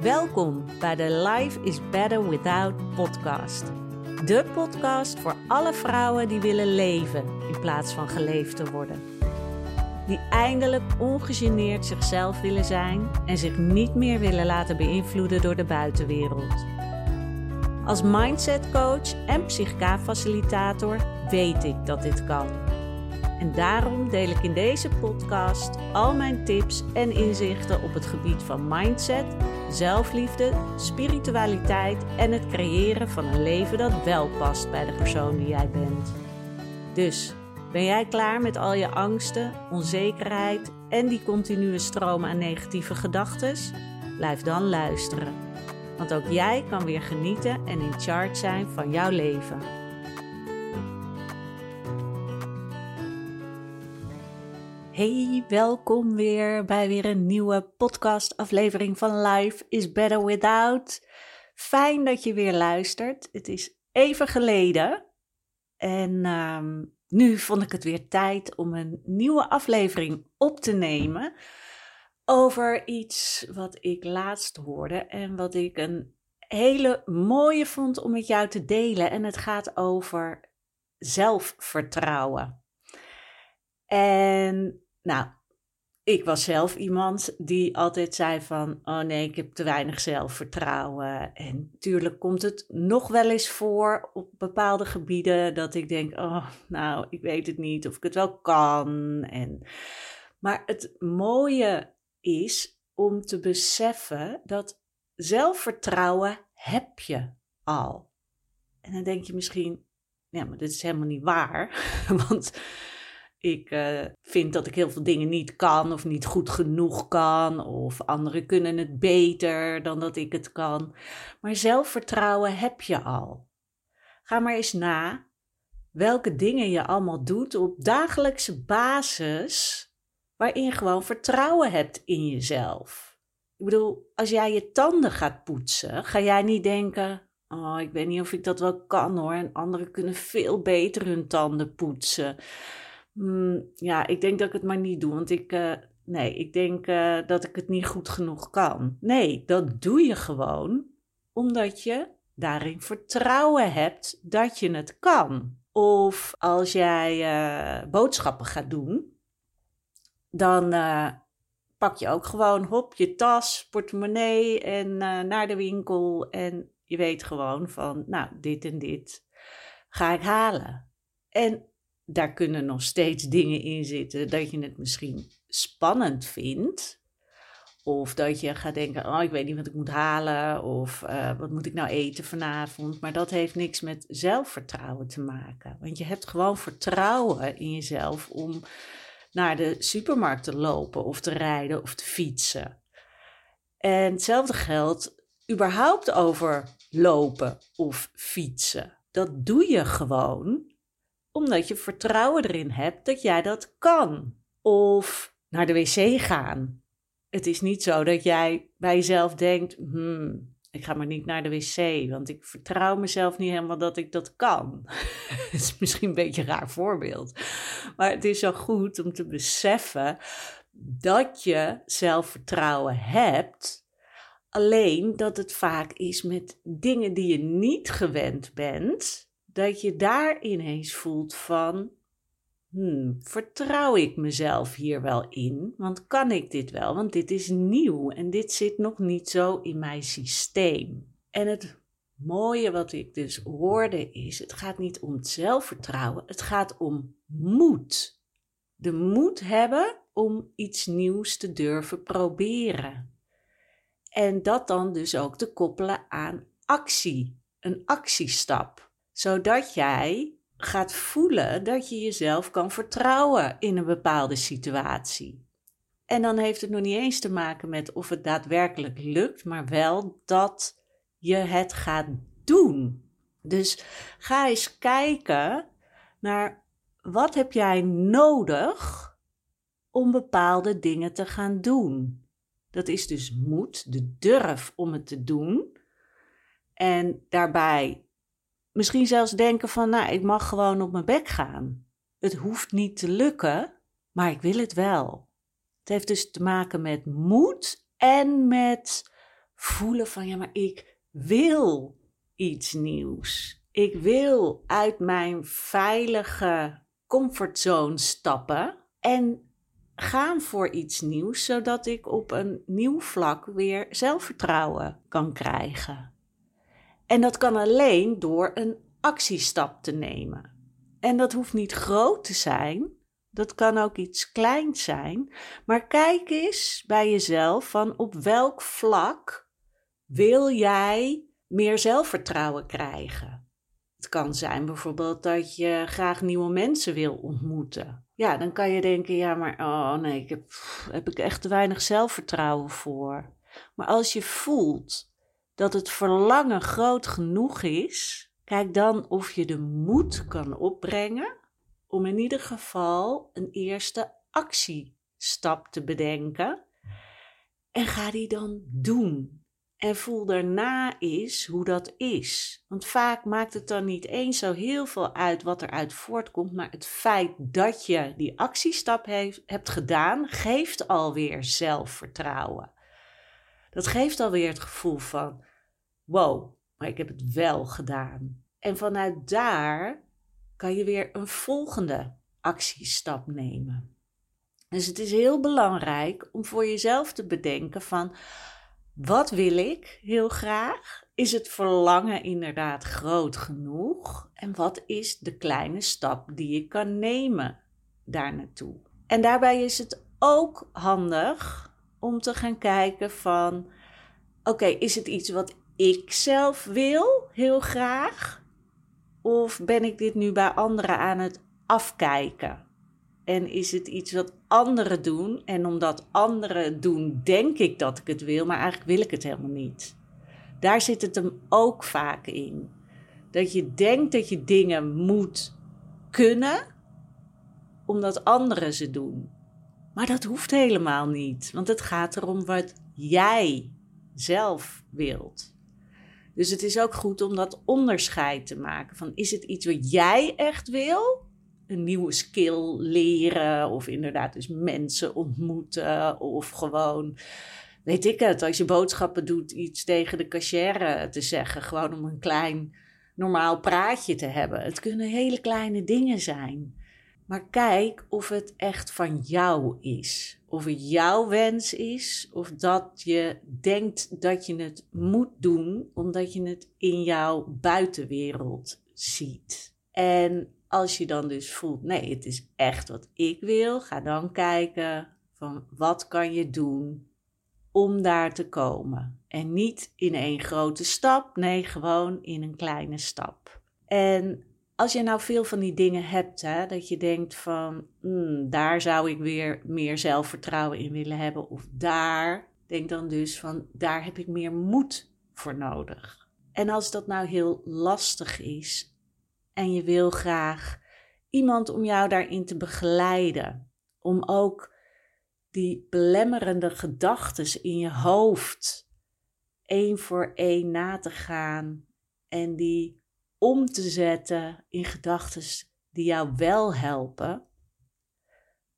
Welkom bij de Life is Better Without podcast. De podcast voor alle vrouwen die willen leven in plaats van geleefd te worden. Die eindelijk ongegeneerd zichzelf willen zijn en zich niet meer willen laten beïnvloeden door de buitenwereld. Als mindset coach en Psychka-facilitator weet ik dat dit kan. En daarom deel ik in deze podcast al mijn tips en inzichten op het gebied van mindset, zelfliefde, spiritualiteit en het creëren van een leven dat wel past bij de persoon die jij bent. Dus, ben jij klaar met al je angsten, onzekerheid en die continue stroom aan negatieve gedachten? Blijf dan luisteren, want ook jij kan weer genieten en in charge zijn van jouw leven. Hey, welkom weer bij weer een nieuwe podcastaflevering van Life is Better Without. Fijn dat je weer luistert. Het is even geleden en nu vond ik het weer tijd om een nieuwe aflevering op te nemen over iets wat ik laatst hoorde en wat ik een hele mooie vond om met jou te delen. En het gaat over zelfvertrouwen. En nou, ik was zelf iemand die altijd zei van, oh nee, ik heb te weinig zelfvertrouwen. En natuurlijk komt het nog wel eens voor op bepaalde gebieden dat ik denk, oh nou, ik weet het niet of ik het wel kan. Maar het mooie is om te beseffen dat zelfvertrouwen heb je al. En dan denk je misschien, ja, maar dit is helemaal niet waar, want ik vind dat ik heel veel dingen niet kan of niet goed genoeg kan of anderen kunnen het beter dan dat ik het kan. Maar zelfvertrouwen heb je al. Ga maar eens na welke dingen je allemaal doet op dagelijkse basis waarin je gewoon vertrouwen hebt in jezelf. Ik bedoel, als jij je tanden gaat poetsen, ga jij niet denken, oh, ik weet niet of ik dat wel kan hoor en anderen kunnen veel beter hun tanden poetsen. Ja, ik denk dat ik het maar niet doe, want ik denk dat ik het niet goed genoeg kan. Nee, dat doe je gewoon omdat je daarin vertrouwen hebt dat je het kan. Of als jij boodschappen gaat doen, dan pak je ook gewoon hop je tas, portemonnee en naar de winkel. En je weet gewoon van, nou, dit en dit ga ik halen. En daar kunnen nog steeds dingen in zitten dat je het misschien spannend vindt. Of dat je gaat denken, oh, ik weet niet wat ik moet halen. Of wat moet ik nou eten vanavond. Maar dat heeft niks met zelfvertrouwen te maken. Want je hebt gewoon vertrouwen in jezelf om naar de supermarkt te lopen of te rijden of te fietsen. En hetzelfde geldt überhaupt over lopen of fietsen. Dat doe je gewoon omdat je vertrouwen erin hebt dat jij dat kan. Of naar de wc gaan. Het is niet zo dat jij bij jezelf denkt, ik ga maar niet naar de wc, want ik vertrouw mezelf niet helemaal dat ik dat kan. Het is misschien een beetje een raar voorbeeld. Maar het is zo goed om te beseffen dat je zelfvertrouwen hebt. Alleen dat het vaak is met dingen die je niet gewend bent, dat je daar ineens voelt van, vertrouw ik mezelf hier wel in? Want kan ik dit wel? Want dit is nieuw en dit zit nog niet zo in mijn systeem. En het mooie wat ik dus hoorde is, het gaat niet om het zelfvertrouwen, het gaat om moed. De moed hebben om iets nieuws te durven proberen. En dat dan dus ook te koppelen aan actie, een actiestap. Zodat jij gaat voelen dat je jezelf kan vertrouwen in een bepaalde situatie. En dan heeft het nog niet eens te maken met of het daadwerkelijk lukt, maar wel dat je het gaat doen. Dus ga eens kijken naar wat heb jij nodig om bepaalde dingen te gaan doen. Dat is dus moed, de durf om het te doen. En daarbij misschien zelfs denken van, nou, ik mag gewoon op mijn bek gaan. Het hoeft niet te lukken, maar ik wil het wel. Het heeft dus te maken met moed en met voelen van ja, maar ik wil iets nieuws. Ik wil uit mijn veilige comfortzone stappen en gaan voor iets nieuws, zodat ik op een nieuw vlak weer zelfvertrouwen kan krijgen. En dat kan alleen door een actiestap te nemen. En dat hoeft niet groot te zijn, dat kan ook iets kleins zijn. Maar kijk eens bij jezelf van op welk vlak wil jij meer zelfvertrouwen krijgen. Het kan zijn bijvoorbeeld dat je graag nieuwe mensen wil ontmoeten. Ja, dan kan je denken, ja maar oh nee, heb ik echt te weinig zelfvertrouwen voor. Maar als je voelt dat het verlangen groot genoeg is, kijk dan of je de moed kan opbrengen om in ieder geval een eerste actiestap te bedenken. En ga die dan doen. En voel daarna eens hoe dat is. Want vaak maakt het dan niet eens zo heel veel uit wat eruit voortkomt, maar het feit dat je die actiestap hebt gedaan, geeft alweer zelfvertrouwen. Dat geeft alweer het gevoel van, wow, maar ik heb het wel gedaan. En vanuit daar kan je weer een volgende actiestap nemen. Dus het is heel belangrijk om voor jezelf te bedenken van, wat wil ik heel graag? Is het verlangen inderdaad groot genoeg? En wat is de kleine stap die ik kan nemen daar naartoe? En daarbij is het ook handig om te gaan kijken van, oké, is het iets wat ik zelf wil heel graag? Of ben ik dit nu bij anderen aan het afkijken? En is het iets wat anderen doen? En omdat anderen het doen, denk ik dat ik het wil, maar eigenlijk wil ik het helemaal niet. Daar zit het hem ook vaak in. Dat je denkt dat je dingen moet kunnen, omdat anderen ze doen. Maar dat hoeft helemaal niet, want het gaat erom wat jij zelf wilt. Dus het is ook goed om dat onderscheid te maken. Van, is het iets wat jij echt wil? Een nieuwe skill leren of inderdaad dus mensen ontmoeten. Of gewoon, weet ik het, als je boodschappen doet iets tegen de cashier te zeggen. Gewoon om een klein normaal praatje te hebben. Het kunnen hele kleine dingen zijn. Maar kijk of het echt van jou is. Of het jouw wens is, of dat je denkt dat je het moet doen, omdat je het in jouw buitenwereld ziet. En als je dan dus voelt, nee, het is echt wat ik wil, ga dan kijken van wat kan je doen om daar te komen. En niet in één grote stap, nee, gewoon in een kleine stap. En als je nou veel van die dingen hebt, hè, dat je denkt van, daar zou ik weer meer zelfvertrouwen in willen hebben. Of daar, denk dan dus van, daar heb ik meer moed voor nodig. En als dat nou heel lastig is en je wil graag iemand om jou daarin te begeleiden. Om ook die belemmerende gedachtes in je hoofd 1 voor 1 na te gaan en die om te zetten in gedachten die jou wel helpen,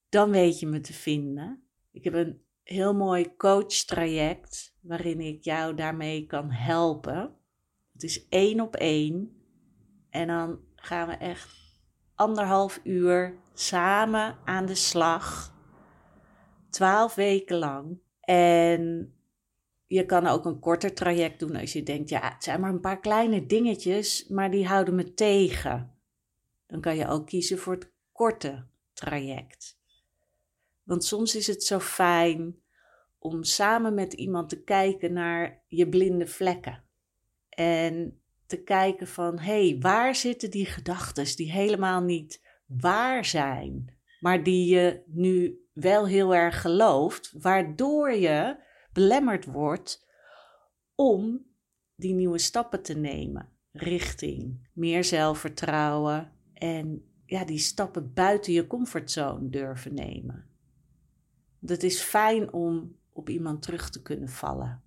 dan weet je me te vinden. Ik heb een heel mooi coachtraject waarin ik jou daarmee kan helpen. Het is 1 op 1 en dan gaan we echt 1,5 uur samen aan de slag, 12 weken lang. En je kan ook een korter traject doen als je denkt, ja, het zijn maar een paar kleine dingetjes, maar die houden me tegen. Dan kan je ook kiezen voor het korte traject. Want soms is het zo fijn om samen met iemand te kijken naar je blinde vlekken. En te kijken van, hé, waar zitten die gedachtes die helemaal niet waar zijn, maar die je nu wel heel erg gelooft, waardoor je belemmerd wordt om die nieuwe stappen te nemen richting meer zelfvertrouwen en ja, die stappen buiten je comfortzone durven nemen. Dat is fijn om op iemand terug te kunnen vallen.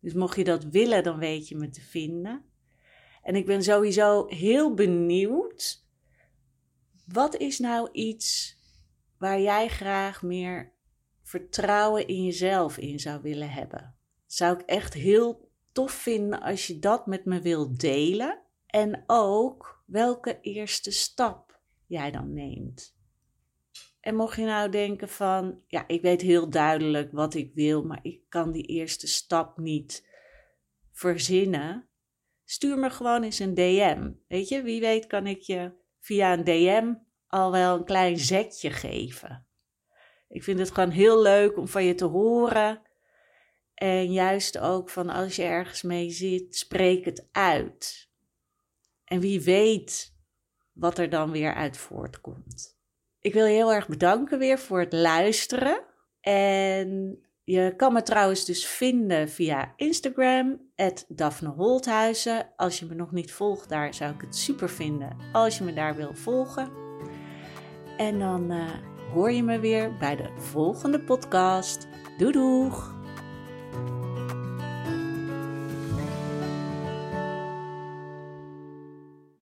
Dus mocht je dat willen, dan weet je me te vinden. En ik ben sowieso heel benieuwd, wat is nou iets waar jij graag meer vertrouwen in jezelf in zou willen hebben? zou ik echt heel tof vinden als je dat met me wilt delen. En ook welke eerste stap jij dan neemt. En mocht je nou denken van, ja, ik weet heel duidelijk wat ik wil, maar ik kan die eerste stap niet verzinnen. Stuur me gewoon eens een DM. Weet je, wie weet kan ik je via een DM al wel een klein zetje geven. Ik vind het gewoon heel leuk om van je te horen. En juist ook van als je ergens mee zit, spreek het uit. En wie weet wat er dan weer uit voortkomt. Ik wil je heel erg bedanken weer voor het luisteren. En je kan me trouwens dus vinden via Instagram, @DaphneHolthuizen. Als je me nog niet volgt, daar zou ik het super vinden als je me daar wil volgen. En dan hoor je me weer bij de volgende podcast. Doei doeg!